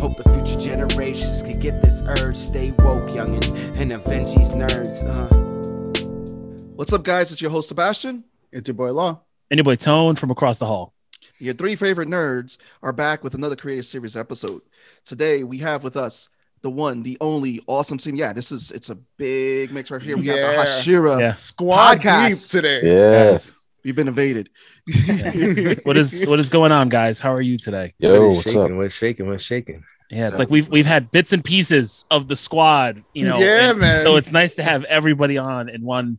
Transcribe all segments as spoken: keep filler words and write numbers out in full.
Hope the future generations can get this urge. Stay woke, youngin', and avenge these nerds. Uh. What's up, guys? It's your host, Sebastian. It's your boy, Law. And your boy, Tone, from across the hall. Your three favorite nerds are back with another Creative Series episode. Today, we have with us the one, the only awesome team. Yeah, this is it's a big mix right here. We yeah. got the Hashira yeah. squad podcast today. Yes. We've been invaded. Yeah. What is what is going on, guys? How are you today? Yo, what's shaking, up? We're shaking. We're shaking. Yeah, it's like we've we've had bits and pieces of the squad, you know. Yeah, man. So it's nice to have everybody on in one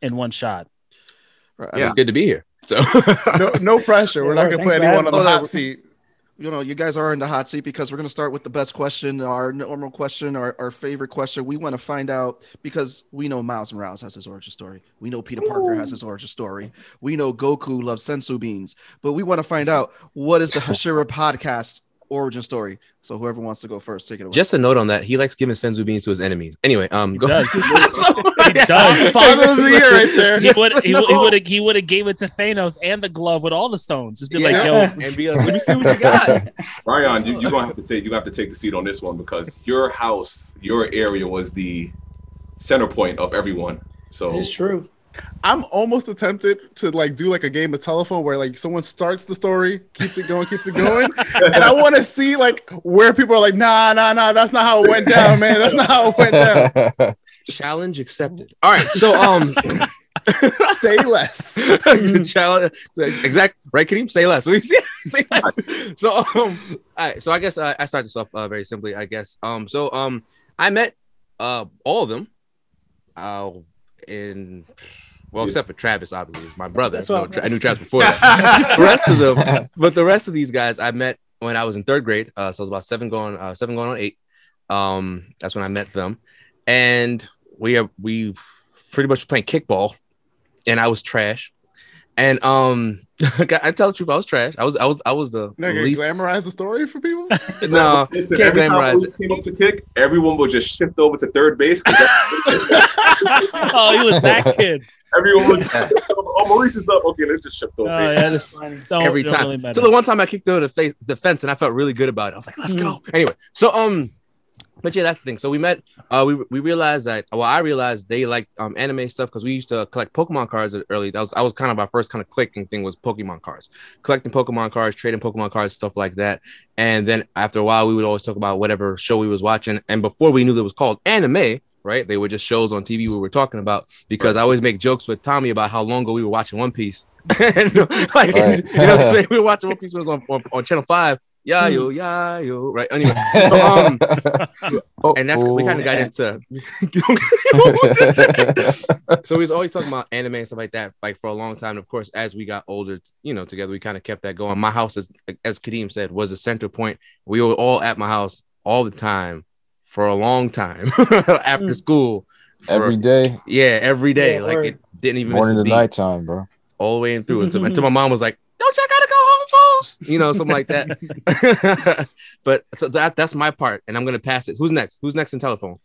in one shot. Right. Yeah, it's good to be here. So no, no pressure. We're not gonna put anyone on the hot seat. You know, you guys are in the hot seat because we're going to start with the best question, our normal question, our, our favorite question. We want to find out because we know Miles Morales has his origin story. We know Peter Parker Ooh. has his origin story. We know Goku loves Senzu beans. But we want to find out what is the Hashira podcast origin story. So whoever wants to go first, take it away. Just a note on that. He likes giving Senzu beans to his enemies. Anyway, um, go ahead. He does. Father of the year right there. He would he would he would have gave it to Thanos and the glove with all the stones. Just be yeah. like, yo, and be like, let me see what you got. Ryan, you, you're gonna have to take you have to take the seat on this one because your house, your area was the center point of everyone. So it's true. I'm almost tempted to like do like a game of telephone where like someone starts the story, keeps it going, keeps it going, and I want to see like where people are like, nah, nah, nah, that's not how it went down, man. That's not how it went down. Challenge accepted. All right, so um, say less. Challenge exact right, Kadeem? Say less. Say less. So um, all right, so I guess I, I start this off uh, very simply. I guess um, so um, I met uh all of them, uh in. Well, yeah. except for Travis, obviously, my brother. That's no, tra- I knew Travis before that. The rest of them, but the rest of these guys I met when I was in third grade. Uh, so it was about seven going, uh, seven going on eight. Um, that's when I met them, and we are we pretty much were playing kickball, and I was trash, and um, I tell the truth, I was trash. I was, I was, I was the no, least. Can you glamorize the story for people? No, listen, can't glamorize it. Came up to kick, everyone would just shift over to third base. Oh, he was that kid. Everyone would oh, Maurice is up. Okay, let's just shift over. Oh, yeah, this, don't, every don't time. Really matter. So the one time I kicked over the, face, the fence and I felt really good about it. I was like, let's mm. go. Anyway, so um, but yeah, that's the thing. So we met. Uh, we we realized that. Well, I realized they liked um anime stuff because we used to collect Pokemon cards early. That was I was kind of our first kind of clicking thing was Pokemon cards, collecting Pokemon cards, trading Pokemon cards, stuff like that. And then after a while, we would always talk about whatever show we was watching. And before we knew that it was called anime. Right, they were just shows on T V we were talking about because right. I always make jokes with Tommy about how long ago we were watching One Piece. and, like, right. and, you know what I'm saying? We were watching One Piece when it was on, on, on Channel Five. Yeah, yo, yeah, yo. Right. Anyway, so, um, oh, and that's oh, we kind of got into. So we was always talking about anime and stuff like that, like for a long time. And of course, as we got older, you know, together we kind of kept that going. My house, as, as Kadeem said, was a center point. We were all at my house all the time. For a long time after school. For, every day? Yeah, every day. Yeah, like it didn't even morning to nighttime, bro. All the way in through. Until, until my mom was like, don't y'all gotta go home, folks? You know, something like that. But so that that's my part. And I'm gonna pass it. Who's next? Who's next in telephone?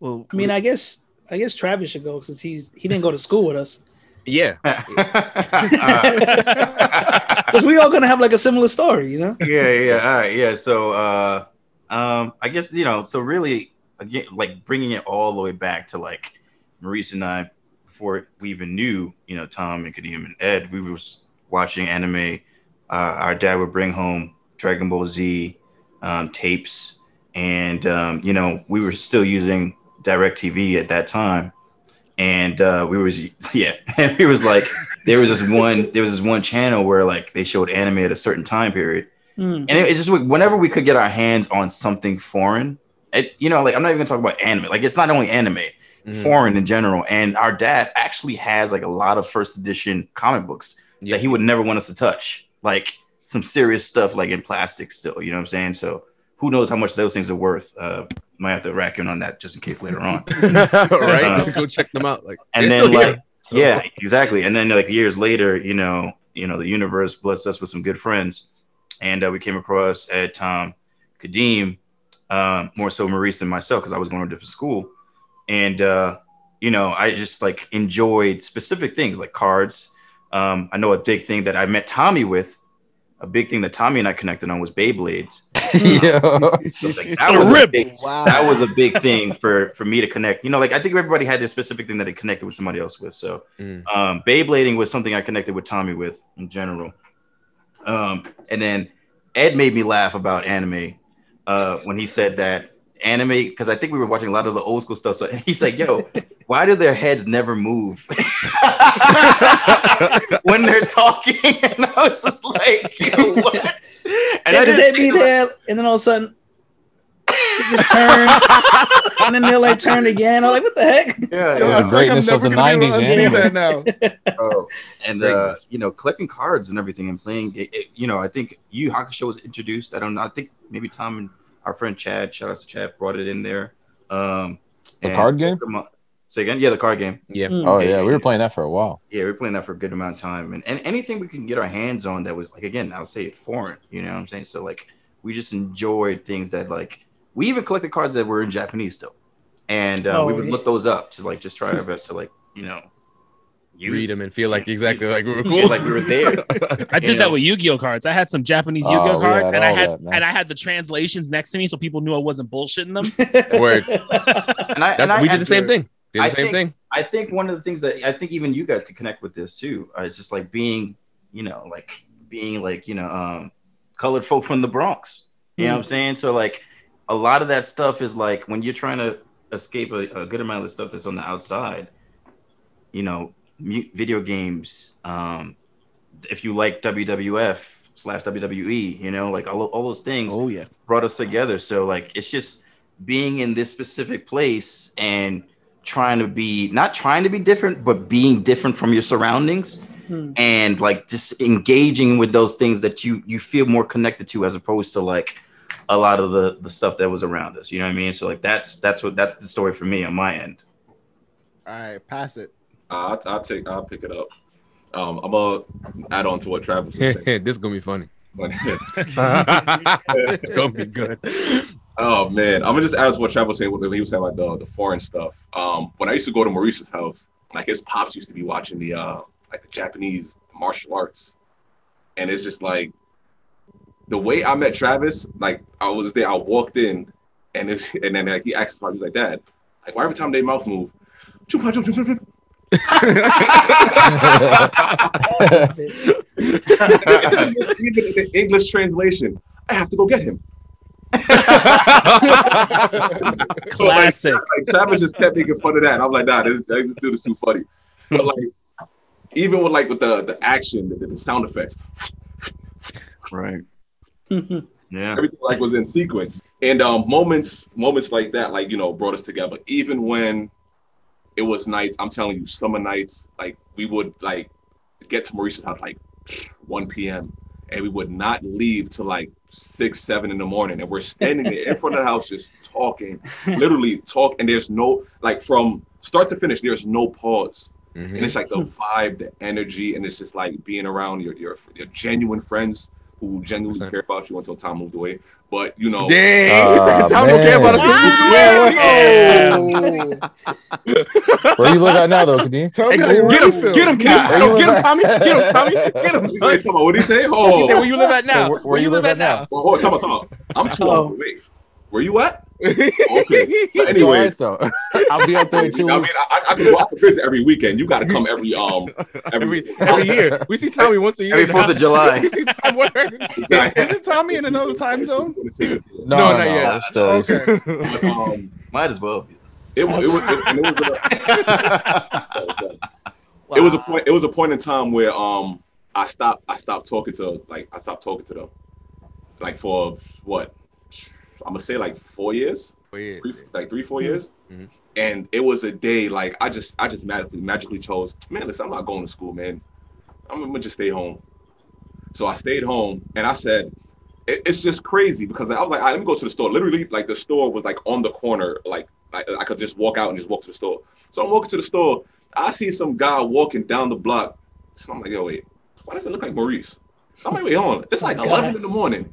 Well, I mean, we- I guess I guess Travis should go since he's he didn't go to school with us. Yeah. Because we all gonna have like a similar story, you know? Yeah, yeah. All right, yeah. So uh Um, I guess, you know, so really, again, like bringing it all the way back to like Maurice and I, before we even knew, you know, Tom and Kadeem and Ed, we were watching anime. Uh, our dad would bring home Dragon Ball Z um, tapes. And, um, you know, we were still using DirecTV at that time. And uh, we was, yeah, and we was like, there was this one, there was this one channel where like they showed anime at a certain time period. Mm. And it, it's just whenever we could get our hands on something foreign, it, you know, like I'm not even talking about anime. Like it's not only anime, mm. foreign in general. And our dad actually has like a lot of first edition comic books yeah. that he would never want us to touch. Like some serious stuff like in plastic still, you know what I'm saying? So who knows how much those things are worth. Uh, might have to rack in on that just in case later on. Right? Um, Go check them out. Like, and then like, here, so. Yeah, exactly. And then like years later, you know, you know, the universe blessed us with some good friends. And uh, we came across Ed, Tom, Kadeem, uh, more so Maurice and myself because I was going to a different school. And, uh, you know, I just like enjoyed specific things like cards. Um, I know a big thing that I met Tommy with, a big thing that Tommy and I connected on was Beyblades. Yo. So like, that, was a big, wow. that was a big thing for, for me to connect. You know, like I think everybody had this specific thing that they connected with somebody else with. So mm. um, Beyblading was something I connected with Tommy with in general. Um, and then Ed made me laugh about anime uh, when he said that anime, because I think we were watching a lot of the old school stuff. So he's like, yo, why do their heads never move when they're talking? And I was just like, yo, what? And yeah, does that be there? Like, and then all of a sudden, they just turn. And then they'll like turn again. I'm like, what the heck? Yeah, it was the greatness of the nineties anime. Oh, and uh, you know, collecting cards and everything and playing. It, it, you know, I think Yu Hakusho was introduced. I don't know. I think maybe Tom and our friend Chad, shout out to Chad, brought it in there. Um, the card game. Say again, yeah, the card game. Yeah. Mm. Oh yeah, we were playing that for a while. Yeah, we were playing that for a good amount of time, and and anything we can get our hands on that was like, again, I would say it foreign. You know what I'm saying? So like, we just enjoyed things that like. We even collected cards that were in Japanese still, and uh, oh, we would yeah. look those up to like just try our best to like you know use read them and feel like exactly like we were cool, like we were there. I did know? that with Yu-Gi-Oh cards. I had some Japanese oh, Yu-Gi-Oh cards, yeah, and I had that, and I had the translations next to me so people knew I wasn't bullshitting them. Word. and I, That's, and we I did the same to, thing. Did the I same think, thing. I think one of the things that I think even you guys could connect with this too uh, is just like being you know like being like you know um, colored folk from the Bronx. You mm. know what I'm saying? So like. A lot of that stuff is like when you're trying to escape a, a good amount of the stuff that's on the outside, you know, mute video games. Um, if you like W W F slash W W E, you know, like all, all those things oh, yeah. brought us together. So like, it's just being in this specific place and trying to be, not trying to be different, but being different from your surroundings mm-hmm. and like just engaging with those things that you, you feel more connected to as opposed to like, a lot of the, the stuff that was around us, you know what I mean? So like that's that's what that's the story for me on my end. All right, pass it. Uh, I'll, I'll take I'll pick it up. Um, I'm gonna add on to what Travis was saying. This is gonna be funny. It's gonna be good. Oh man, I'm gonna just add to what Travis was saying when he was saying about the the foreign stuff. Um, when I used to go to Maurice's house, like his pops used to be watching the uh like the Japanese martial arts, and it's just like. The way I met Travis, like I was there, I walked in, and it's, and then like he asked me, he was like, "Dad, like why every time they mouth move?" Even in the English translation, I have to go get him. Classic. Like, like Travis just kept making fun of that. And I'm like, "Nah, this, this dude is too funny." But like, even with like with the the action, the, the sound effects, right. Mm-hmm. Yeah, everything like was in sequence, and um, moments, moments like that, like you know, brought us together. Even when it was nights, I'm telling you, summer nights, like we would like get to Maurice's house like one p.m. and we would not leave till like six, seven in the morning, and we're standing there in front of the house just talking, literally talk, and there's no like from start to finish, there's no pause. Mm-hmm. And it's like the vibe, the energy, and it's just like being around your your, your genuine friends. Who genuinely care about you until Tom moved away. But, you know. Dang. Uh, like Tom man. Don't care about us. Ah, yeah. Where you look at now, though, Kadeem? Hey, get him. Get him, Kadeem. No, get him, Tommy. Get him, Tommy. Get him. Wait, Tom, what did he say? Oh. He said, where you live at now? So where, where, where you, you live, live at now? now? Well, hold on, Tom, Tom. I'm two hours away. Where you at? Okay. But anyway. Right, though. I'll be up there in two I mean, weeks. I, I, I, I can visit every weekend. You got to come every um every every, every year. We see Tommy once a year. Every Fourth of July. We see Tom, where, is it Tommy in another time zone? No, no, not no, yet. Okay. But, um, might as well. It was. It was. It, and it, was a, wow. it was a point. It was a point in time where um I stopped. I stopped talking to like I stopped talking to them, like for what. I'm gonna say like four years, four years three, like three, four mm-hmm. years, mm-hmm. and it was a day like I just, I just magically, magically chose. Man, listen, I'm not going to school, man. I'm gonna just stay home. So I stayed home, and I said, it, it's just crazy because I was like, all right, let me go to the store. Literally, like the store was like on the corner, like I, I could just walk out and just walk to the store. So I'm walking to the store, I see some guy walking down the block, and I'm like, yo, wait, why does it look like Maurice? So I'm like, wait, hold on, it's like eleven in the morning.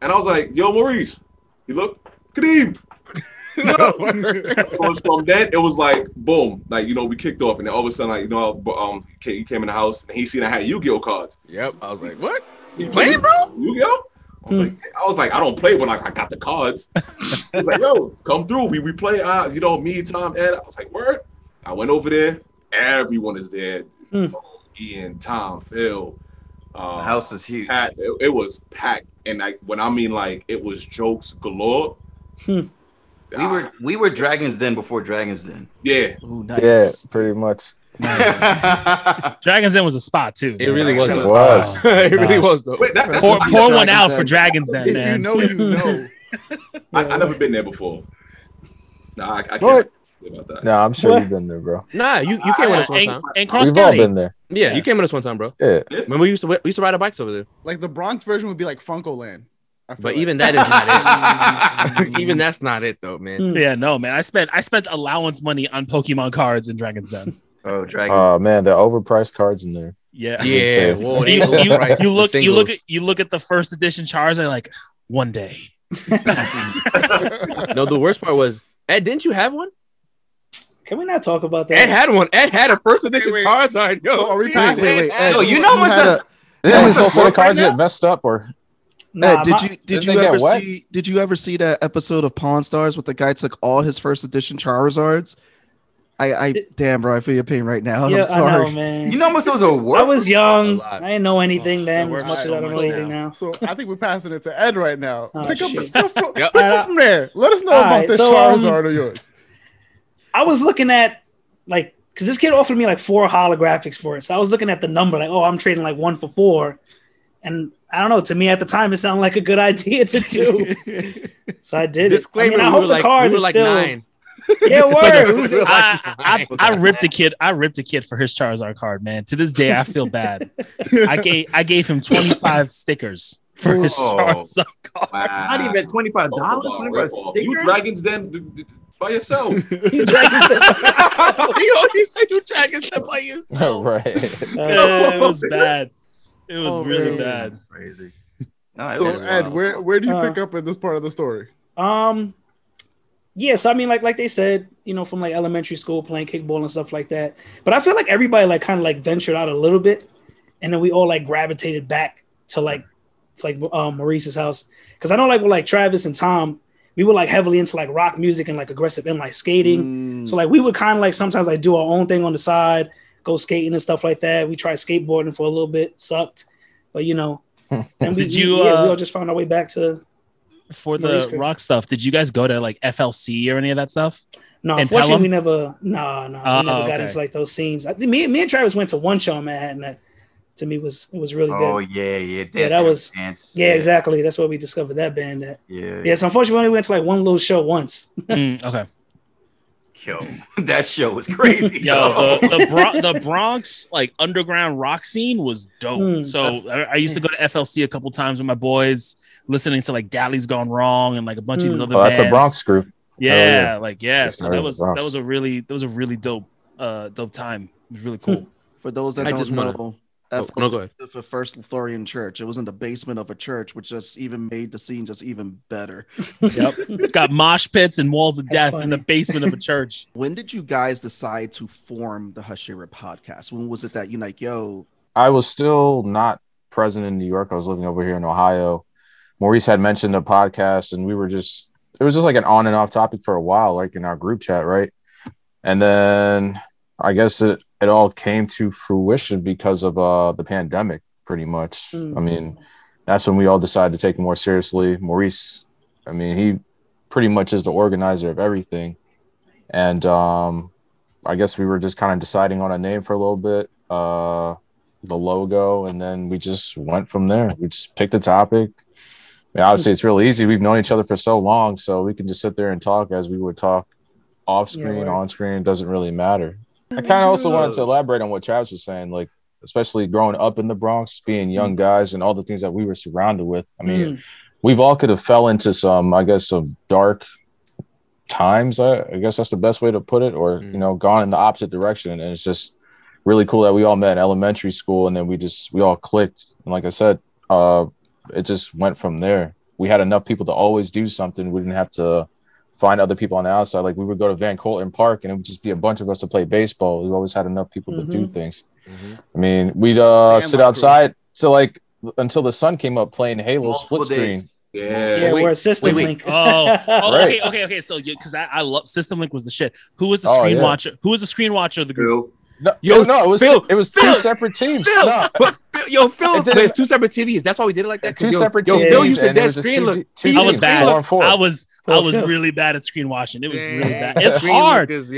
And I was like, yo, Maurice. He looked, Kadeem. No. From that, it was like, boom. Like, you know, we kicked off. And then all of a sudden, like, you know, um, he came in the house and he seen I had Yu-Gi-Oh cards. Yep. I was like, what? You playing, bro? Yu-Gi-Oh? I was mm. like, I was like, I don't play, but I, I got the cards. He was like, yo, come through. We we play. Uh, you know, me, Tom, Ed. I was like, word. I went over there. Everyone is there. Mm. Oh, Ian, Tom, Phil. Um, the house is huge. Pat, it, it was packed, and like when I mean like it was jokes galore. Hmm. We uh, were we were Dragon's Den before Dragon's Den. Yeah. Ooh, nice. Yeah, pretty much. Nice. Dragon's Den was a spot too. It man. really was. It was. Wow. It really was though. Wait, that, pour pour one out for Dragon's Den, man. You know, you know. I, I never been there before. Nah, I, I can't. What? About that. No, I'm sure what? You've been there, bro. Nah, you, you came with us one and, time. And Cross We've County. all been there. Yeah, yeah, you came with us one time, bro. Yeah. When we used to we used to ride our bikes over there. Like the Bronx version would be like Funkoland. But like. even that is not it. Even that's not it though, man. Yeah, no, man. I spent I spent allowance money on Pokemon cards in Dragon's Den. Oh, Dragon's. Oh man, the overpriced cards in there. Yeah. Yeah. Whoa, you, you, you look you look at you look at the first edition Charizard like one day. No, the worst part was Ed, didn't you have one? Can we not talk about that? Ed had one. Ed had a first edition wait, wait. Charizard. Yo, are we passing? Wait, wait, Ed, yo, you know what's up? Didn't these also the cards right get messed up or? Nah, Ed, did you did you ever see did you ever see that episode of Pawn Stars with the guy took all his first edition Charizards? I, I it, damn bro, I feel your pain right now. Yeah, I'm sorry. I know, man. You know how much those are worth? I was young. I didn't know anything oh, then. As much so as I don't know anything now. now. So I think we're passing it to Ed right now. Oh, pick shit. up from, yep. pick up from there. Let us know all about right, this so, Charizard um, of yours. I was looking at like because this kid offered me like four holographics for it. So I was looking at the number like, oh, I'm trading like one for four. And I don't know. To me, at the time, it sounded like a good idea to do. So I did. Disclaimer, I mean, I hope we were the like, card we were is like still... nine. Yeah, word. Like, we I, I, I ripped a kid. I ripped a kid for his Charizard card, man. To this day, I feel bad. I gave I gave him twenty five stickers for his oh, Charizard card. Wow. Not even twenty five dollars. You Dragon's Den by yourself. You Dragon's Den by yourself. He always said you Dragon's Den by yourself. Oh, right. Uh, it was bad. It was oh, really man. bad. That's crazy. No, it so was Ed, wild. where where do you uh, pick up in this part of the story? Um, yeah. So I mean, like like they said, you know, from like elementary school, playing kickball and stuff like that. But I feel like everybody like kind of like ventured out a little bit, and then we all like gravitated back to like to like um, Maurice's house because I know like with like Travis and Tom, we were like heavily into like rock music and like aggressive and like skating. Mm. So like we would kind of like sometimes like do our own thing on the side. Go skating and stuff like that. We tried skateboarding for a little bit, sucked, but you know. And we, did you? We, yeah, uh, we all just found our way back to for to the rock stuff. Did you guys go to like F L C or any of that stuff? No, in unfortunately, Pelham? we never. No, no, uh, we never oh, got okay. into like those scenes. I, me, me and Travis went to one show in Manhattan that to me was it was really good. Oh yeah, yeah, yeah. That was dance. Yeah, yeah, exactly. That's where we discovered that band. That yeah, yeah. yeah so unfortunately, we only went to like one little show once. mm, okay. Yo, that show was crazy. Yo, the the, Bro- the Bronx like underground rock scene was dope. Mm, so I, I used to go to F L C a couple times with my boys, listening to like Dally's Gone Wrong and like a bunch mm. of other oh, bands. That's a Bronx group. Yeah, oh, yeah. like yeah. It's so that was that was a really that was a really dope uh dope time. It was really cool. For those that I don't just know, wanna... F L C oh, no, go ahead. was the first Luthorian church. It was in the basement of a church, which just even made the scene just even better. Yep. It's got mosh pits and walls of That's death funny. in the basement of a church. When did you guys decide to form the Hashira podcast? When was it that you like, yo? I was still not present in New York. I was living over here in Ohio. Maurice had mentioned a podcast and we were just, it was just like an on and off topic for a while, like in our group chat, right? And then I guess it, it all came to fruition because of uh, the pandemic, pretty much. Mm-hmm. I mean, that's when we all decided to take it more seriously. Maurice, I mean, he pretty much is the organizer of everything. And um, I guess we were just kind of deciding on a name for a little bit, uh, the logo, and then we just went from there. We just picked a topic. I mean, obviously, it's really easy. We've known each other for so long, so we can just sit there and talk as we would talk off screen, yeah, right. on screen. It doesn't really matter. I kind of also wanted to elaborate on what Travis was saying, like, especially growing up in the Bronx, being young guys and all the things that we were surrounded with. I mean, mm. we've all could have fell into some, I guess, some dark times. I, I guess that's the best way to put it, or, mm. you know, gone in the opposite direction. And it's just really cool that we all met in elementary school and then we just we all clicked. And like I said, uh, it just went from there. We had enough people to always do something. We didn't have to find other people on the outside. Like we would go to Van Colton Park and it would just be a bunch of us to play baseball. We always had enough people mm-hmm. to do things. Mm-hmm. I mean, we'd uh, sit outside to like until the sun came up playing Halo Multiple split days. screen. Yeah, yeah, wait, we're a System wait, Link. Wait. Oh, oh right. okay, okay, okay. So, because yeah, I, I love System Link was the shit. Who was the screen oh, yeah. watcher? Who was the screen watcher of the group? No, yo, no, it was Phil, it was two Phil, separate teams. Phil, no. but Phil, yo, Phil plays two separate T Vs. That's why we did it like that. Two yo, separate yo, teams. Yo, Phil used to dead screen look. I was bad. I was I was really bad at screen watching. It was really bad. It's hard. It's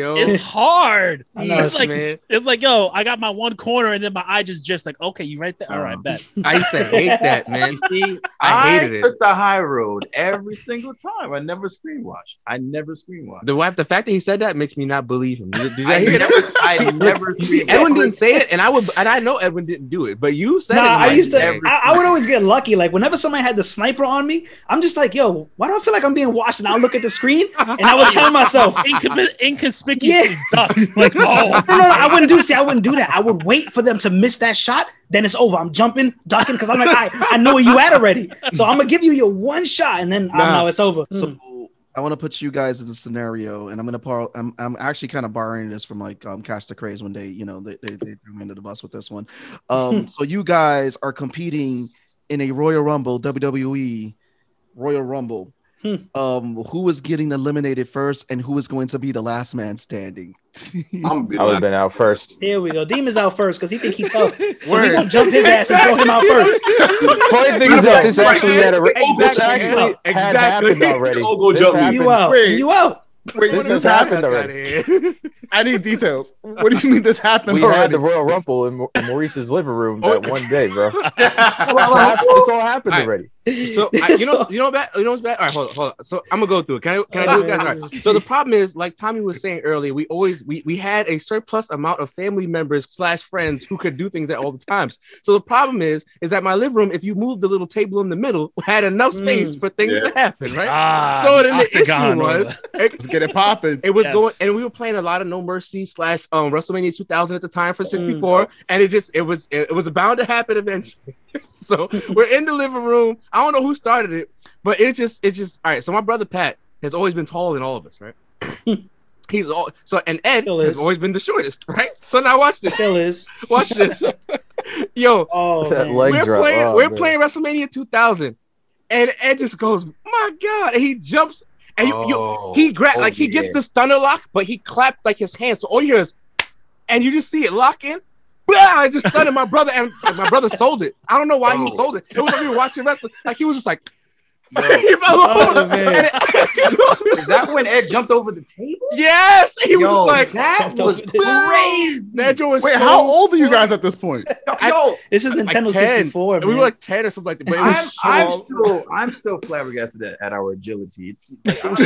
hard. It's hard. It's like man. it's like yo, I got my one corner and then my eye just just like okay, you right there. All right, bet. I used to hate that, man. See, I hated it. I took the high road every single time. I never screen watched. I never screen watched. The the fact that he said that makes me not believe him. Did I hear that? I never. You see, Edwin didn't say it, and I would, and I know Edwin didn't do it, but you said nah, it. I like used to. Every- I, I would always get lucky. Like whenever somebody had the sniper on me, I'm just like, "Yo, why do I feel like I'm being watched?" And I'll look at the screen, and I would tell myself, Incon- "Inconspicuously yeah. duck." Like, oh, no, no, no, I wouldn't do. See, I wouldn't do that. I would wait for them to miss that shot. Then it's over. I'm jumping, ducking, because I'm like, I, I know where you at already. So I'm gonna give you your one shot, and then nah. I know it's over. So. Mm. I want to put you guys in the scenario, and I'm gonna par- I'm I'm actually kind of borrowing this from like um, Catch the Craze when they you know they, they they threw me under the bus with this one. Um, so you guys are competing in a Royal Rumble, W W E Royal Rumble. Hmm. Um, who is getting eliminated first, and who is going to be the last man standing? I would have been out first. Here we go. Demon's out first because he think he's tough. So we're gonna jump his ass and throw him out first. Funny thing is that this actually had a this actually had happened already. This happened. You out? You out? Wait, this has happened already. I need details. What do you mean this happened we already? We had the Royal Rumble in, in Maurice's living room that one day, bro. This all, all happened all right. already. So I, you know, you know bad. You know what's bad? All right, hold on, hold on. So I'm gonna go through it. Can I? Can I do it, guys? All right. So the problem is, like Tommy was saying earlier, we always we we had a surplus amount of family members slash friends who could do things at all the times. So the problem is, is that my living room, if you moved the little table in the middle, had enough space mm. for things yeah. to happen, right? Ah, so then the issue was, let's get it popping. It was yes. going, and we were playing a lot of No Mercy slash um, WrestleMania two thousand at the time for sixty-four, mm. and it just it was it, it was bound to happen eventually. So we're in the living room. I don't know who started it, but it's just, it's just, all right. So my brother, Pat, has always been taller than all of us, right? He's all, so, and Ed has always been the shortest, right? So now watch this. Phil is. Watch this. Yo, oh, we're, playing, oh, we're playing WrestleMania two thousand, and Ed just goes, my God, and he jumps, and you, oh, you, he gra- oh, like he yeah. gets the stunner lock, but he clapped like his hands. So all you hear is, and you just see it lock in. I just stunned my brother, and my brother sold it. I don't know why oh. he sold it. It was like we were watching wrestling. Like he was just like, no. he fell over. Oh, it, is that when Ed jumped over the table? Yes, he yo, was just like that was crazy. That was Wait, so how old are you guys at this point? Yo, I, this is Nintendo like sixty-four. And we were like ten or something like that. But I'm, so I'm still, I'm still flabbergasted at, at our agility. It's like, I'm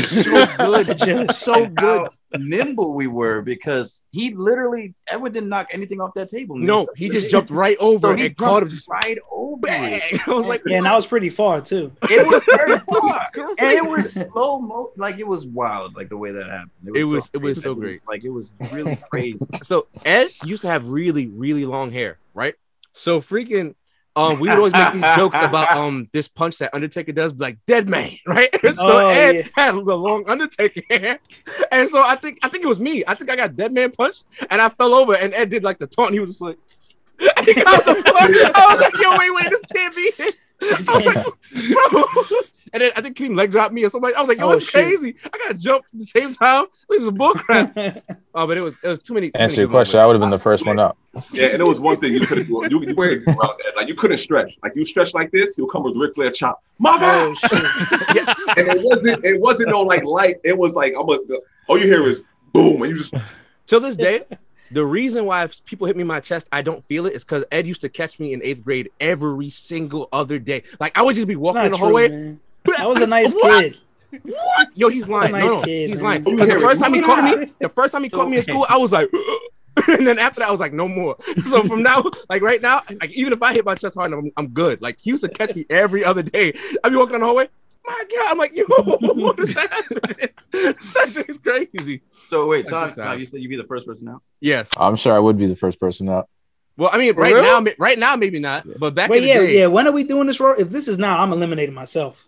so good, so good. Nimble we were because he literally Edward didn't knock anything off that table. No, he just jumped right over so and caught him just right over. Bang. I was like, yeah, and that was pretty far too. It was very far, and it was slow mo. Like it was wild, like the way that happened. It was, it was so, it was so great. Like it was really crazy. So Ed used to have really, really long hair, right? So freaking. Um, we would always make these jokes about um this punch that Undertaker does, like dead man, right? so oh, Ed yeah. had the long Undertaker hair, and so I think I think it was me. I think I got dead man punched, and I fell over, and Ed did like the taunt. And he was just like, I think I was, the I was like, yo, wait, wait, this can't be it. I was like, bro. And then I think Kareem leg dropped me or somebody. I was like, yo, oh, it's crazy. I got jumped at the same time. This is bullcrap. Oh, but it was it was too many. Too Answer many your question. Moments. I would have been the first one up. Yeah, and it was one thing you couldn't do. You, you couldn't go around that. Like you couldn't stretch. Like you stretch like this, he'll come with Ric Flair chop. My God. Oh, yeah. And it wasn't it wasn't no like light. It was like I'm a. The, all you hear is boom, and you just. Till this day. The reason why if people hit me in my chest, I don't feel it is because Ed used to catch me in eighth grade every single other day. Like I would just be walking in the hallway. I was a nice what? kid. What? Yo, he's lying. Nice no, no, kid, he's man. lying. Because the first time he caught me, the first time he caught me in school, I was like, and then after that, I was like, no more. So from now, like right now, like even if I hit my chest hard, I'm, I'm good. Like he used to catch me every other day. I'd be walking in the hallway. My God, I'm like, yo, what is happening? That shit's crazy. So wait, Tom, Tom, you said you'd be the first person out? Yes. I'm sure I would be the first person out. Well, I mean, right really? now, right now, maybe not. But back wait, in the yeah, day. Yeah, when are we doing this, Roy? If this is now, I'm eliminating myself.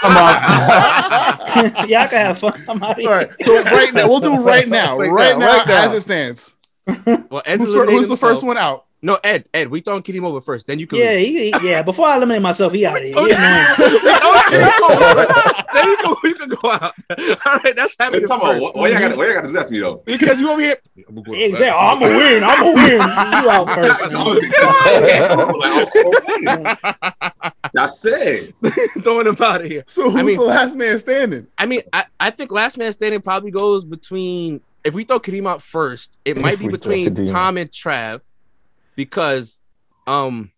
Come on. Y'all can have fun. I'm out of here. All right, so right now, we'll do it right now. Right, right now, now, right now, as it stands. Well, who's, who's the first one out? No, Ed, Ed, we throwing Kadeem over first. Then you can. Yeah, he, yeah. Before I eliminate myself, he out of here. He then you can, we can go out. All right, that's happening. Why y'all gotta, why y'all gotta do that to me though? Because you over here. Exactly. Oh, I'm a win. I'm a win. You out first. That's it. Throwing him out of here. So who's I mean, the last man standing? I mean, I, I think last man standing probably goes between. If we throw Kadeem out first, it if might be between Tom and Trav. Because um,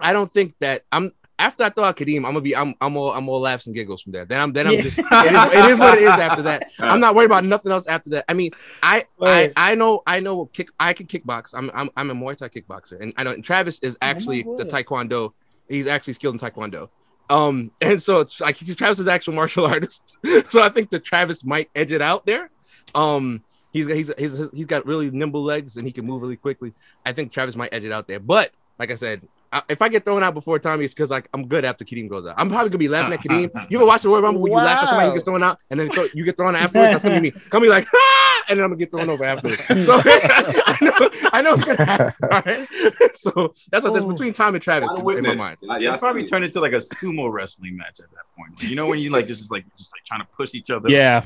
I don't think that I'm after I throw out Kadeem, I'm gonna be I'm I'm all I'm all laughs and giggles from there. Then I'm then I'm yeah. just it is, it is what it is after that. I'm not worried about nothing else after that. I mean, I I, I know I know kick I can kickbox. I'm I'm I'm a Muay Thai kickboxer, and I know and Travis is actually oh the Taekwondo. He's actually skilled in Taekwondo. Um, and so it's like Travis is an actual martial artist. So I think that Travis might edge it out there. Um. He's he's he's he's got really nimble legs and he can move really quickly. I think Travis might edge it out there, but like I said, I, if I get thrown out before Tommy, it's because like I'm good after Kadeem goes out. I'm probably gonna be laughing at Kadeem. You ever watch the Royal Rumble where wow. you laugh at somebody who gets thrown out and then throw, you get thrown out afterwards? That's gonna be me. Come be like, ah! And then I'm gonna get thrown over afterwards. So I know I know it's gonna happen. All right? So that's what it's between Tom and Travis in, in my mind. Uh, yeah, it's probably turned into like a sumo wrestling match at that point. You know when you like just like just like trying to push each other. Yeah.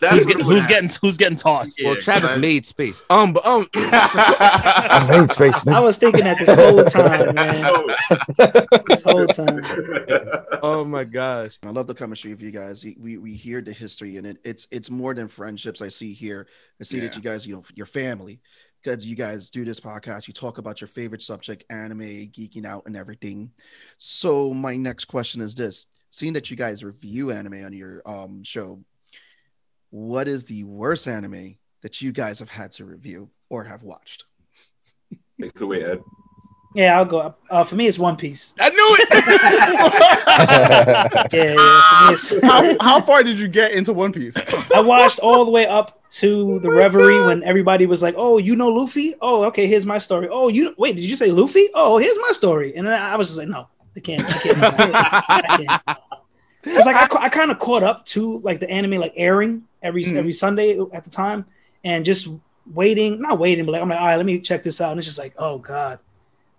That's who's, getting, who's getting who's getting tossed? Well, yeah, Travis man. made space. Um, but um, I made space. Now. I was thinking that this whole time, man. This whole time. Oh my gosh! I love the chemistry of you guys. We we hear the history, and it it's it's more than friendships. I see here. I see yeah. that you guys, you know, your family, because you guys do this podcast. You talk about your favorite subject, anime, geeking out, and everything. So my next question is this: seeing that you guys review anime on your um show. What is the worst anime that you guys have had to review or have watched? Take it away, Ed. Yeah, I'll go. Uh, for me, it's One Piece. I knew it! yeah, yeah, for me how, how far did you get into One Piece? I watched all the way up to the Reverie oh when everybody was like, oh, you know Luffy? Oh, okay, here's my story. Oh, you wait, did you say Luffy? Oh, here's my story. And then I was just like, no, I can't. I can't. I can't. I can't. It's like I, I kind of caught up to like the anime like airing every mm. every Sunday at the time, and just waiting, not waiting, but like I'm like, all right, let me check this out, and it's just like, oh god,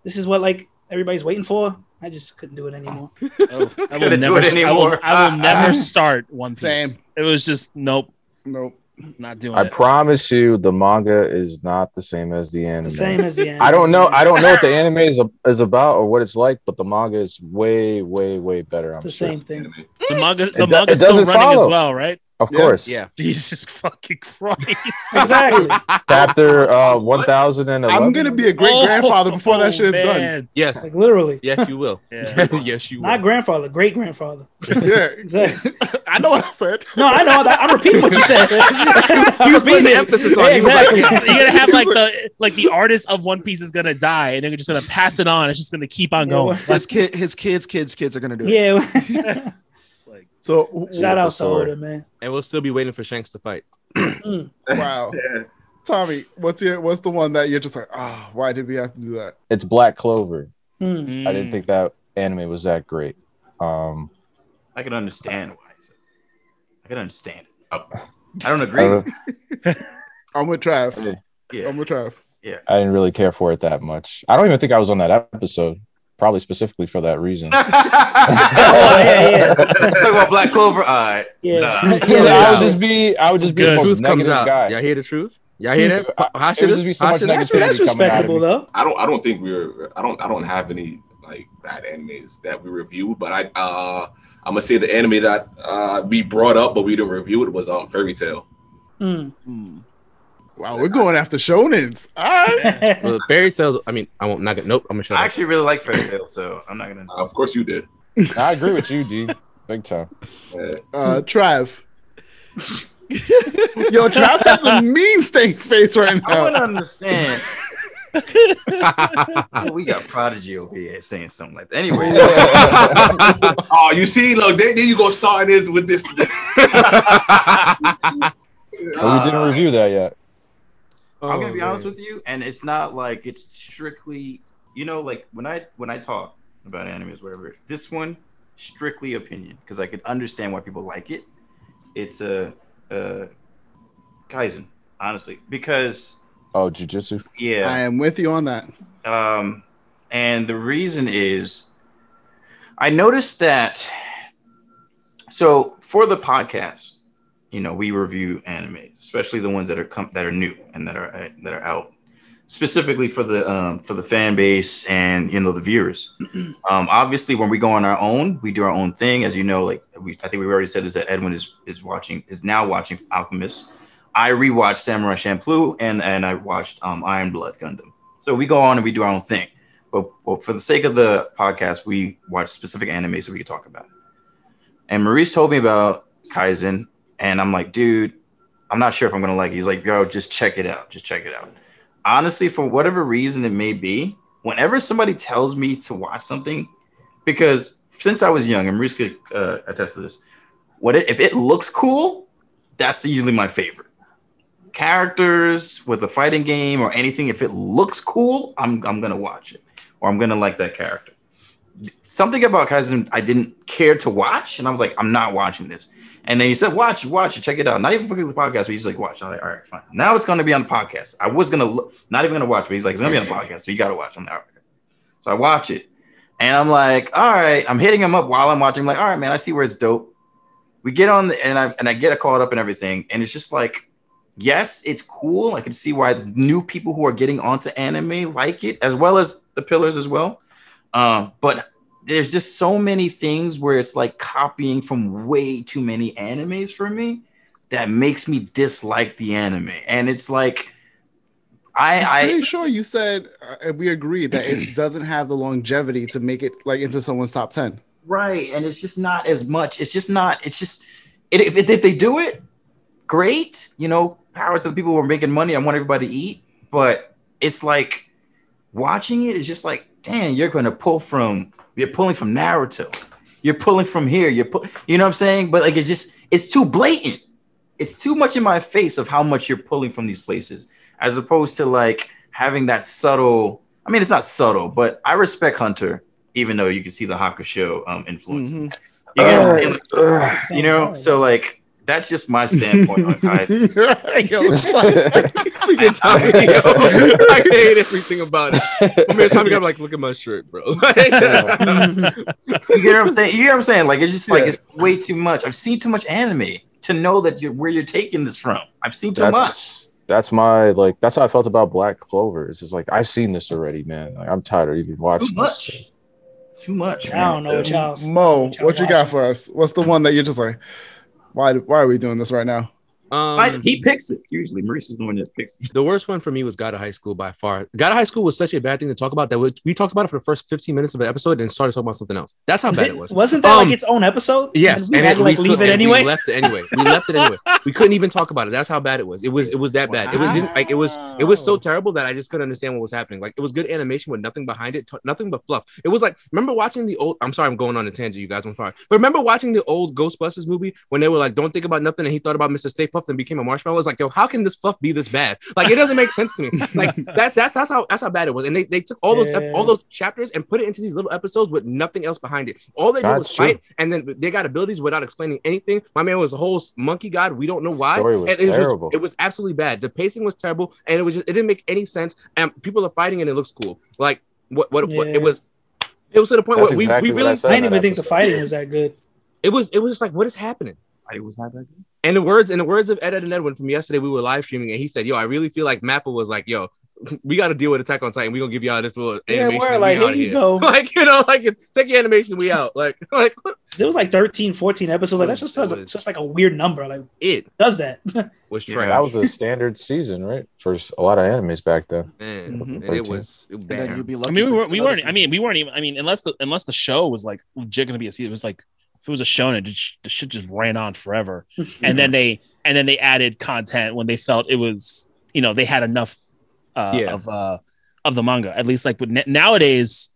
this is what like everybody's waiting for. I just couldn't do it anymore. Oh, I will never. It anymore. I will, I will never start One Piece. Same. It was just nope, nope, not doing I it. I promise you, the manga is not the same as the anime. The same as the anime. I don't know. I don't know what the anime is is about or what it's like, but the manga is way, way, way better. It's I'm the sure. same thing. The manga, the manga, still running follow. as well, right? Of yeah, course. Yeah. Jesus fucking Christ. Exactly. Chapter uh, one thousand eleven. I'm going to be a great-grandfather oh, before oh, that shit man. is done. Yes. Like, literally. Yes, you will. Yeah. Yes, you will. My grandfather, great-grandfather. Yeah. Exactly. I know what I said. No, I know. I, I'm repeating what you said. He was putting the emphasis on yeah, exactly. Like, you're going to have like the like the artist of One Piece is going to die, and they're just going to pass it on. It's just going to keep on going. Yeah, his, kid, his kids' kids' kids are going to do it. Yeah. Like, so shout out Soda, man, and we'll still be waiting for Shanks to fight. Wow, yeah. Tommy, what's your what's the one that you're just like, oh, why did we have to do that? It's Black Clover. Mm. I didn't think that anime was that great. Um, I can understand why. I can understand it. Oh, I don't agree. Uh, I'm with Trav. Yeah, I'm with Trav. Yeah, I didn't really care for it that much. I don't even think I was on that episode. Probably specifically for that reason. oh, yeah, yeah. Talk about Black Clover. All right. Yeah. Nah. yeah. I would just be. I would just be the, the most negative guy. Y'all hear the truth? Y'all hear that? I should just be so much negativity. That's respectable, though. I don't. I don't think we're. I don't. I don't have any like bad animes that we reviewed. But I. Uh, I'm gonna say the anime that uh, we brought up, but we didn't review it was um Fairy Tail. Mm. Mm. Wow, we're going after shonens. All right. Yeah. Well, Fairy Tales, I mean, I won't not get nope. I'm gonna show I actually really like Fairy Tales, so I'm not gonna. Uh, of course, you did. I agree with you, D. Big time. Uh, Trav. Yo, Trav has the mean stank face right now. I wouldn't understand. We got Prodigy over here saying something like that. Anyway, oh, you see, look, then, then you go starting this with this. Well, we didn't review that yet. I'm gonna be honest with you, and it's not like it's strictly, you know, like when I when I talk about animes, whatever. This one, strictly opinion, because I could understand why people like it. It's a, a Kaisen, honestly, because Oh, jujitsu. Yeah, I am with you on that. Um, and the reason is, I noticed that. So for the podcast, you know, we review animes, especially the ones that are com- that are new and that are uh, that are out, specifically for the um, for the fan base and, you know, the viewers. um, obviously, when we go on our own, we do our own thing, as you know. Like we, I think we already said, is that Edwin is is watching is now watching Alchemist. I rewatched Samurai Champloo and and I watched um, Iron Blood Gundam. So we go on and we do our own thing. But, but for the sake of the podcast, we watch specific anime so we can talk about it. And Maurice told me about Kaisen, and I'm like, dude, I'm not sure if I'm gonna like it. He's like, yo, just check it out, just check it out. Honestly, for whatever reason it may be, whenever somebody tells me to watch something, because since I was young, and Maurice could uh, attest to this, what it, if it looks cool, that's usually my favorite. Characters with a fighting game or anything, if it looks cool, I'm I'm gonna watch it, or I'm gonna like that character. Something about Kaisen I didn't care to watch, and I was like, I'm not watching this. And then he said, watch, watch it, check it out. Not even particularly the podcast, but he's like, watch. I'm like, all right, fine. Now it's gonna be on the podcast. I was gonna look, not even gonna watch, but he's like, it's gonna be on the podcast, so you gotta watch. I'm like, all right. So I watch it, and I'm like, all right. I'm hitting him up while I'm watching. I'm like, all right, man, I see where it's dope. We get on, the, and I and I get caught up and everything, and it's just like. Yes, it's cool. I can see why new people who are getting onto anime like it, as well as the pillars as well. Um, but there's just so many things where it's like copying from way too many animes for me that makes me dislike the anime. And it's like, I, I'm pretty I, sure you said uh, we agree that it doesn't have the longevity to make it like into someone's top ten. Right, and it's just not as much. It's just not. It's just it, if if they do it, great, you know. Powers to the people who are making money. I want everybody to eat, but it's like watching it is just like, damn, you're going to pull from, you're pulling from Naruto, you're pulling from here, you're, pu- you know what I'm saying? But like, it's just, it's too blatant. It's too much in my face of how much you're pulling from these places, as opposed to like having that subtle. I mean, it's not subtle, but I respect Hunter, even though you can see the Hakusho um, influence. Mm-hmm. You, uh, know, uh, you know, so like. That's just my standpoint on Kaisen. I hate everything about it. I mean, Tommy, I'm like, look at my shirt, bro. You get what I'm saying? You get what I'm saying? Like, it's just like, yeah. It's way too much. I've seen too much anime to know that you're, where you're taking this from. I've seen too that's, much. That's my, like, that's how I felt about Black Clover. It's just like, I've seen this already, man. Like, I'm tired of even watching too much. This. Shit. Too much. I don't know what y'all. Mo, what, y'all what you got for us? What's the one that you're just like, Why Why are we doing this right now? Um, I, he picks it. Usually, Maurice is the one that picks it. The worst one for me was God of High School by far. God of High School was such a bad thing to talk about that we, we talked about it for the first fifteen minutes of an episode and started talking about something else. That's how bad it, it was. Wasn't that um, like its own episode? Yes. We and had it, to like, we leave so, it anyway. We left it anyway. We left it anyway. We couldn't even talk about it. That's how bad it was. It was It was that wow. bad. It was didn't, like it was It was so terrible that I just couldn't understand what was happening. Like it was good animation with nothing behind it, t- nothing but fluff. It was like, remember watching the old, I'm sorry, I'm going on a tangent, you guys, I'm sorry. But remember watching the old Ghostbusters movie when they were like, don't think about nothing, and he thought about Mister Stay Puft and became a marshmallow. I was like, yo, how can this fluff be this bad? Like, it doesn't make sense to me. Like, that, that's that's how that's how bad it was. And they, they took all those yeah. all those chapters and put it into these little episodes with nothing else behind it. All they did that's was true. Fight, and then they got abilities without explaining anything. My man was a whole monkey god. We don't know why. Story was and it, was terrible. Just, it was absolutely bad. The pacing was terrible, and it was just, it didn't make any sense. And people are fighting, and it looks cool. Like what what, yeah. what it was. It was to the point that's where we, exactly we really I, I didn't even episode. Think the fighting was that good. It was it was just like, what is happening? It was not that good. And the words, in the words of Ed, Ed and Edwin from yesterday, we were live streaming, and he said, "Yo, I really feel like Mappa was like, yo, we got to deal with Attack on Titan. We gonna give y'all this little yeah, animation. We're like, we here you here. Go, like you know, like it's, take your animation, we out. Like, like there was like thirteen, fourteen episodes. Like that's just such, a, just like a weird number. Like it does that. Which yeah, that was a standard season, right? For a lot of animes back then. Man, mm-hmm. and it was. It was bad. And then you'd be lucky I mean, we weren't. We weren't I mean, we weren't even. I mean, unless the unless the show was like legit gonna be a season, it was like. If it was a shonen, the shit just ran on forever. Yeah. And then they and then they added content when they felt it was, you know, they had enough uh, yeah. of uh, of the manga. At least like with na- nowadays,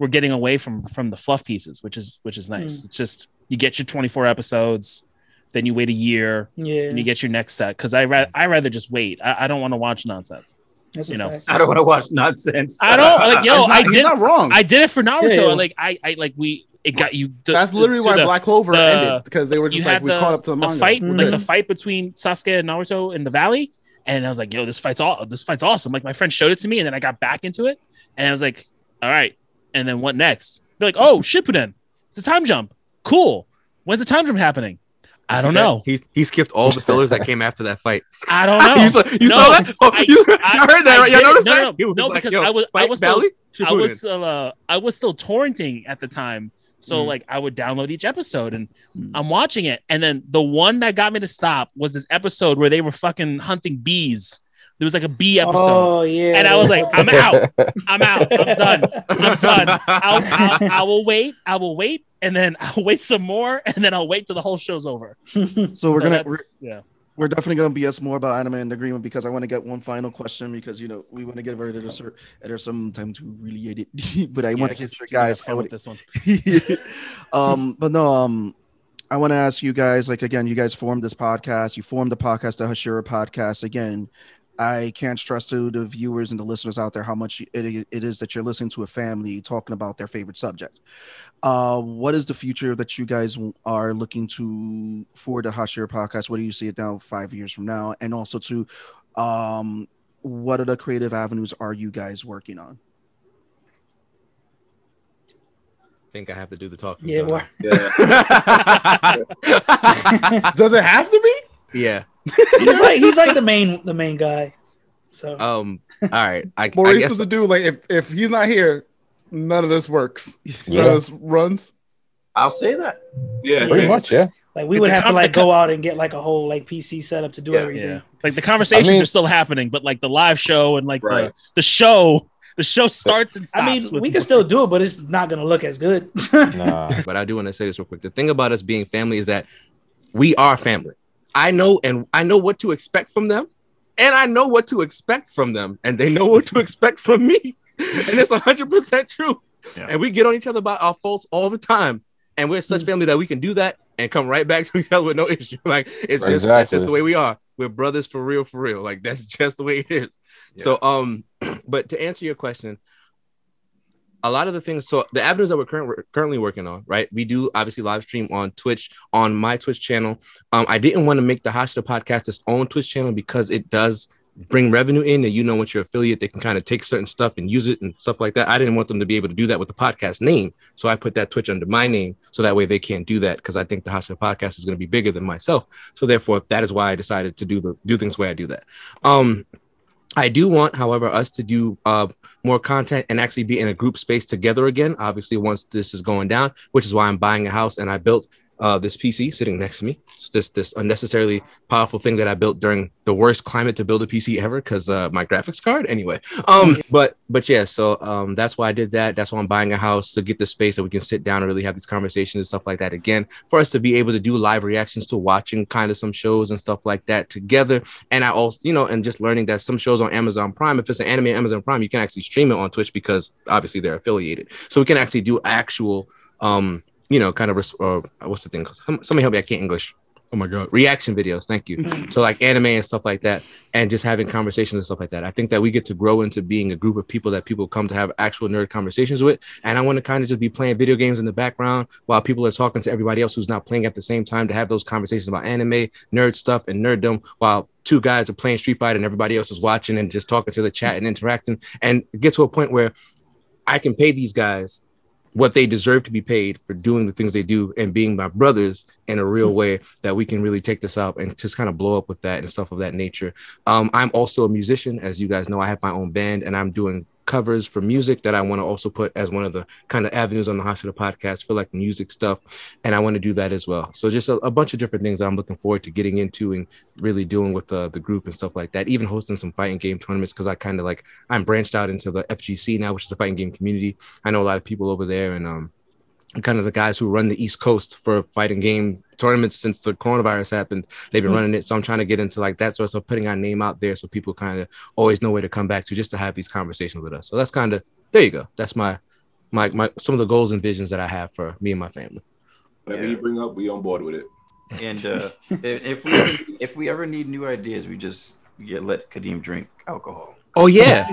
we're getting away from from the fluff pieces, which is which is nice. Mm. It's just you get your twenty-four episodes, then you wait a year, yeah. and you get your next set. Because I ra- I rather just wait. I, I don't want to watch nonsense. That's you know, fact. I don't want to watch nonsense. I don't like yo. Not, I did not wrong. I did it for Naruto. Yeah, yeah. Like I, I like we. It got you. The, That's literally the, why the, Black Clover the, ended because they were just like, the, we caught up to the manga. The fight, mm-hmm. like the fight between Sasuke and Naruto in the valley. And I was like, yo, this fight's all this fight's awesome. Like, my friend showed it to me, and then I got back into it, and I was like, all right. And then what next? They're like, oh, Shippuden. It's a time jump. Cool. When's the time jump happening? I don't know. He he skipped all the fillers that came after that fight. I don't know. you saw, you no, saw that? Oh, I, you, I, you heard that, I, right? Y'all noticed no, that? No, no, like, because I was I was still, I was still uh, I was still torrenting at the time. So mm. like I would download each episode and mm. I'm watching it. And then the one that got me to stop was this episode where they were fucking hunting bees. There was like a bee episode. Oh, yeah. And I was like, I'm out. I'm out. I'm done. I'm done. I'll, I'll, I will wait. I will wait. And then I'll wait some more. And then I'll wait till the whole show's over. So we're so going to, yeah, we're definitely going to B S more about anime and agreement, because I want to get one final question, because, you know, we want to get very to certain, there's some time to really edit it. But I yeah, want to get your guys. I want this one. um, But no, um, I want to ask you guys, like, again, you guys formed this podcast. You formed the podcast, the Hashira podcast. Again, I can't stress to the viewers and the listeners out there how much it, it is that you're listening to a family talking about their favorite subject. Uh, what is the future that you guys are looking to for the Hashira podcast? What do you see it now five years from now? And also to um, what are the creative avenues are you guys working on? I think I have to do the talking. Yeah, well. yeah. Does it have to be? Yeah, he's like he's like the main the main guy. So um, all right, I, Maurice I guess... is the dude. Like if, if he's not here, none of this works. Yeah. None of this runs. I'll say that. Yeah, pretty yeah. much. Yeah, like we would have to like go out and get like a whole like P C setup to do yeah, everything. Yeah. Like the conversations I mean, are still happening, but like the live show and like right. the, the show, the show starts and stops. I mean, we can more. still do it, but it's not gonna look as good. Nah. But I do want to say this real quick. The thing about us being family is that we are family. I know and I know what to expect from them, and I know what to expect from them, and they know what to expect from me. And it's one hundred percent true. Yeah. And we get on each other about our faults all the time. And we're such family that we can do that and come right back to each other with no issue. Like it's right, just exactly. That's just the way we are. We're brothers for real, for real. Like that's just the way it is. Yeah. So um, but to answer your question, a lot of the things, so the avenues that we're current, currently working on, right? We do obviously live stream on Twitch, on my Twitch channel. Um, I didn't want to make the Hashira podcast its own Twitch channel because it does bring revenue in, and you know, once you're affiliate, they can kind of take certain stuff and use it and stuff like that. I didn't want them to be able to do that with the podcast name. So I put that Twitch under my name. So that way they can't do that, because I think the Hashira podcast is going to be bigger than myself. So therefore, that is why I decided to do the do things the way I do that. Um, I do want, however, us to do uh, more content and actually be in a group space together again, obviously, once this is going down, which is why I'm buying a house. And I built uh, this P C sitting next to me. It's this, this unnecessarily powerful thing that I built during the worst climate to build a P C ever, because uh, my graphics card. Anyway, um, but but yeah, so um, that's why I did that. That's why I'm buying a house, to get the space that we can sit down and really have these conversations and stuff like that again, for us to be able to do live reactions to watching kind of some shows and stuff like that together. And I also, you know, and just learning that some shows on Amazon Prime, if it's an anime on Amazon Prime, you can actually stream it on Twitch, because obviously they're affiliated. So we can actually do actual... Um, you know, kind of, res- or what's the thing? Somebody help me, I can't English. Oh my God. Reaction videos, thank you. So like anime and stuff like that, and just having conversations and stuff like that. I think that we get to grow into being a group of people that people come to have actual nerd conversations with. And I want to kind of just be playing video games in the background while people are talking to everybody else who's not playing at the same time, to have those conversations about anime, nerd stuff, and nerddom, while two guys are playing Street Fighter and everybody else is watching and just talking to the chat and interacting, and get to a point where I can pay these guys what they deserve to be paid for doing the things they do and being my brothers in a real way, that we can really take this out and just kind of blow up with that and stuff of that nature. Um, I'm also a musician. As you guys know, I have my own band, and I'm doing covers for music that I want to also put as one of the kind of avenues on the Hashira podcast for like music stuff. And I want to do that as well. So just a, a bunch of different things I'm looking forward to getting into and really doing with the, the group and stuff like that. Even hosting some fighting game tournaments, because I kind of like, I'm branched out into the F G C now, which is the fighting game community. I know a lot of people over there, and um, kind of the guys who run the East Coast for fighting game tournaments since the coronavirus happened. They've been mm-hmm. running it. So I'm trying to get into like that sort of stuff, putting our name out there so people kind of always know where to come back to, just to have these conversations with us. So that's kind of, there you go. That's my, my, my, some of the goals and visions that I have for me and my family. Whatever yeah. you bring up, we on board with it. And uh, if, if we if we ever need new ideas, we just get, let Kadeem drink alcohol. Oh yeah.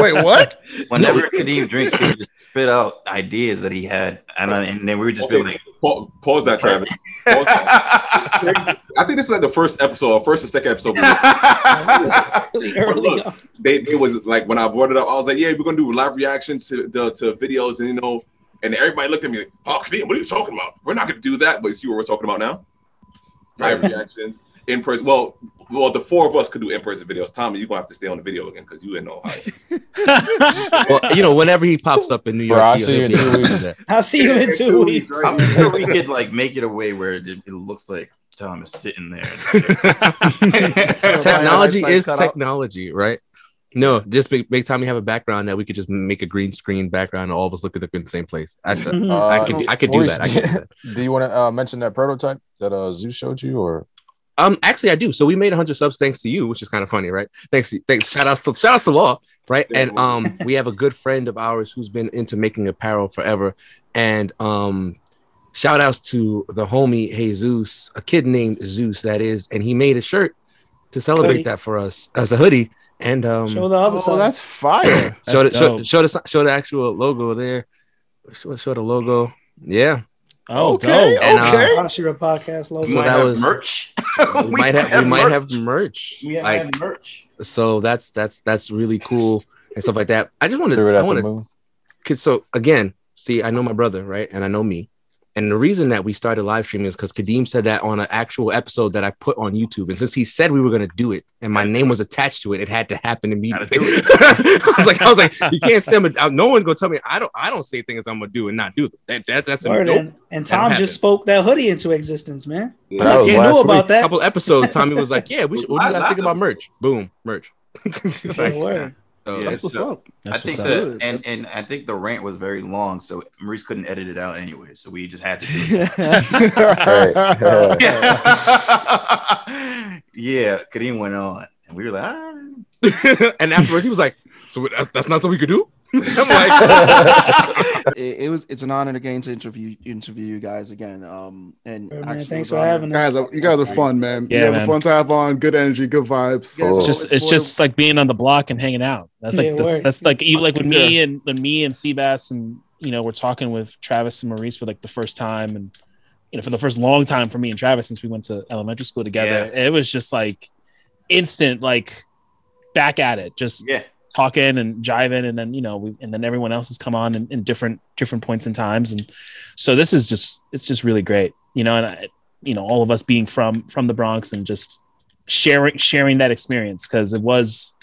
Wait, what? Whenever Kadeem drinks, he just spit out ideas that he had, and and then we would just okay. be like, pa- "Pause that, Travis." Pause that. I think this is like the first episode, or first or second episode. But look, they it was like when I brought it up, I was like, "Yeah, we're gonna do live reactions to the to videos," and you know, and everybody looked at me like, "Oh, Kadeem, what are you talking about? We're not gonna do that." But you see what we're talking about now? Live reactions. In person, well, well, the four of us could do in-person videos. Tommy, you're gonna have to stay on the video again because you in Ohio. Well, you know, whenever he pops up in New York, bro, I'll, see you in two weeks. I'll see you in two, two weeks. I'm sure we could like make it a way where it, it looks like Tom is sitting there. Technology is technology, out. Right? No, just make, make Tommy have a background that we could just make a green screen background and all of us look at the same place. I, uh, I could, I could do that. I could do that. Do you want to uh, mention that prototype that uh, Zeus showed you, or? Um, actually, I do. So we made one hundred subs thanks to you, which is kind of funny, right? Thanks, to, thanks. Shout out to shout out to Law, right? And um, we have a good friend of ours who's been into making apparel forever. And um, shout outs to the homie Jesus, a kid named Zeus that is, and he made a shirt to celebrate hoodie. That for us as a hoodie. And um, show the other oh, side. That's fire. That's show, the, show, show the show the actual logo there. Show, show the logo. Yeah. Oh, okay. And, okay. Uh, Hashira podcast logo. So that was merch. We might have, we might have merch. We have, like, merch. So that's that's that's really cool and stuff like that. I just wanted to I wanted, cause so again, see, I know my brother, right? And I know me. And the reason that we started live streaming is because Kadeem said that on an actual episode that I put on YouTube. And since he said we were going to do it and my name was attached to it, it had to happen immediately. I was like, I was like, you can't send me. No one's going to tell me. I don't I don't say things I'm going to do and not do them. That, that, that's a dope. And Tom just spoke that hoodie into existence, man. Yeah, that was you last knew about week. That. A couple episodes, Tommy was like, yeah, we should, what do you guys think about merch? Boom, merch. Like, word. So yeah, that's what's so, up. That's I think what's the, up. And, and I think the rant was very long, so Maurice couldn't edit it out anyway, so we just had to do it. right, right, right. Yeah. yeah, Kadeem went on, and we were like, ah. And afterwards he was like, so that's, that's not something we could do? I'm like, it, it was. It's an honor again to interview interview you guys again. Um, and hey, man, actually, thanks for having guys, us. You guys are fun, man. Yeah, you man. Have a fun time on. Good energy, good vibes. Cool. It's just it's just like being on the block and hanging out. That's like yeah, this, that's like you like with me and the me and Sebastian and you know we're talking with Travis and Maurice for like the first time and you know for the first long time for me and Travis since we went to elementary school together. Yeah. It was just like instant, like back at it. Just yeah. talking and jiving, and then you know, we and then everyone else has come on in, in different different points and times, and so this is just it's just really great, you know. And I, you know, all of us being from from the Bronx and just sharing sharing that experience because it was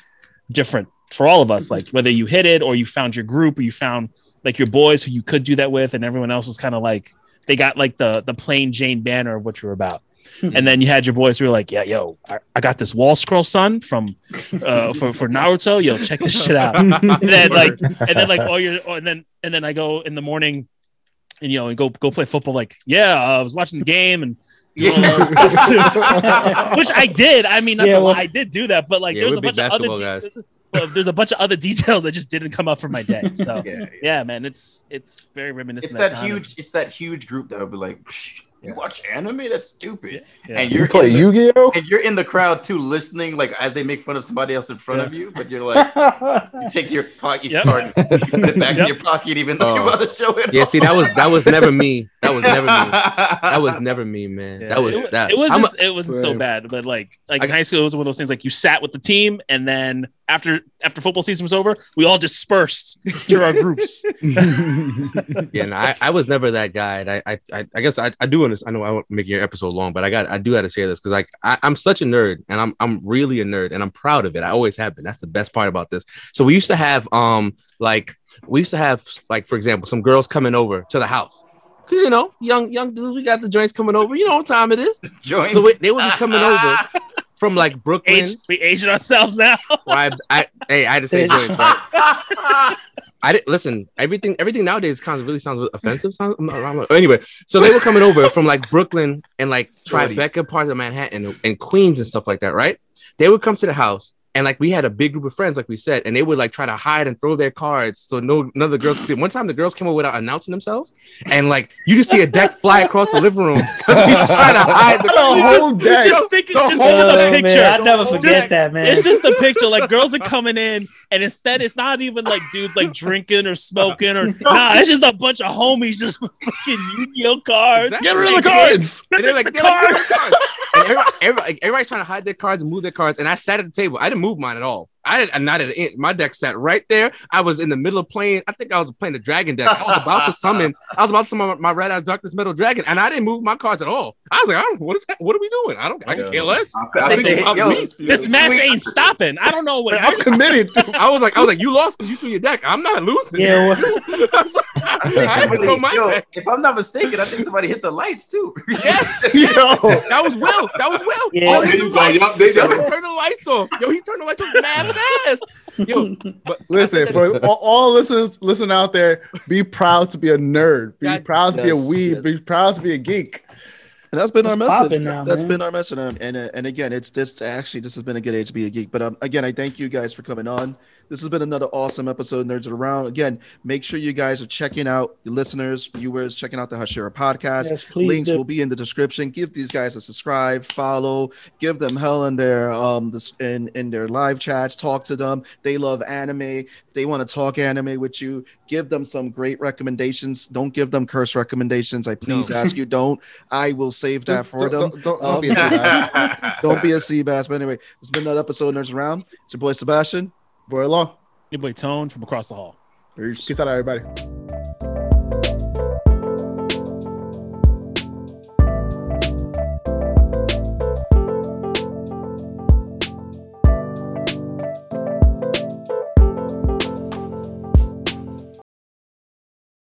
different for all of us. Like whether you hit it or you found your group or you found like your boys who you could do that with, and everyone else was kind of like they got like the the plain Jane banner of what you were about. And then you had your boys who were like, yeah, yo, I, I got this wall scroll son from uh, for, for Naruto. Yo, check this shit out. And then like and then like all your oh, and then and then I go in the morning and you know and go go play football. Like, yeah, uh, I was watching the game and doing all those stuff too. Which I did. I mean, yeah, well, I did do that, but like yeah, there was a bunch of other de- there's, a, well, there's a bunch of other details that just didn't come up from my day. So yeah, yeah. yeah man, it's it's very reminiscent. It's that, that huge, it's that huge group that would be like psh. You watch anime? That's stupid. Yeah. And you're you play the, Yu-Gi-Oh? And you're in the crowd too, listening, like as they make fun of somebody else in front yeah. of you. But you're like, you take your pocket yep. card, you put it back yep. in your pocket, even though oh. you're about to show it. Yeah, off. See, that was that was never me. That was never me. That was never me, man. Yeah. That was it, that. It wasn't. A, it wasn't right. so bad, but like, like I, in high school, it was one of those things. Like you sat with the team, and then after after football season was over, we all dispersed through our groups. yeah, no, I, I was never that guy. I I I guess I I do. I know I won't make your episode long, but I got I do have to share this because like I, I'm such a nerd and I'm I'm really a nerd and I'm proud of it. I always have been. That's the best part about this. So we used to have um like we used to have like for example some girls coming over to the house because you know young young dudes we got the joints coming over. You know what time it is? Joints. So it, they would be coming over from like Brooklyn. Age, we aging ourselves now. I, I hey I had to say joints. Right? I didn't listen. Everything, everything nowadays kind of really sounds offensive. Sounds, I'm not, I'm not, anyway, so they were coming over from like Brooklyn and like Tribeca, parts of Manhattan and Queens and stuff like that, right? They would come to the house And like we had a big group of friends, like we said, and they would like try to hide and throw their cards so no none of the girls could see. One time the girls came up without announcing themselves, and like you just see a deck fly across the living room because we trying to hide the, the whole just, deck. You just think it's the just another oh, picture. I never forget just, that, man. It's just a picture. Like girls are coming in, and instead it's not even like dudes like drinking or smoking or nah. It's just a bunch of homies just fucking Yu-Gi-Oh cards. Exactly. Get rid of the cards. And they're like, get rid of the cards. And everybody, everybody, everybody's trying to hide their cards and move their cards. And I sat at the table. I didn't move mine at all. I didn't, not at an inch. My deck sat right there. I was in the middle of playing. I think I was playing the dragon deck. I was about to summon. I was about to summon my Red Eyes Darkness Metal Dragon, and I didn't move my cards at all. I was like, I don't. What is that? What are we doing? I don't. I can care less. I think they, yo, this beautiful. match ain't stopping. I don't know what. I'm committed. I was like, I was like, you lost because you threw your deck. I'm not losing. Yeah. I was like, I think I somebody, yo, my if I'm not mistaken, I think somebody hit the lights too. Yes. Yo, that was Will. That was Will. Yeah. Oh, he turned the lights off. Yo, he turned the lights off. Mad. Yo, but listen, for all, all listeners, listen out there, be proud to be a nerd, be God, proud to yes, be a weeb, yes. be proud to be a geek. And that's been it's our message. Now, that's, that's been our message. And and, and again, it's just actually this has been a good age to be a geek. But um, again, I thank you guys for coming on. This has been another awesome episode of Nerds Around. Again, make sure you guys are checking out your listeners, viewers, checking out the Hashira podcast. Yes, please Links do. will be in the description. Give these guys a subscribe, follow, give them hell in their um this in, in their live chats. Talk to them. They love anime. They want to talk anime with you. Give them some great recommendations. Don't give them curse recommendations. I please no. ask you don't. I will save that Just for don't, them. Don't, don't, don't, um, be a C-bass. Don't be a C-bass. But anyway, it's been another episode of Nerds Around. It's your boy Sebastian. Boy Law. Your boy Tone from across the hall. Peace. Peace out, everybody.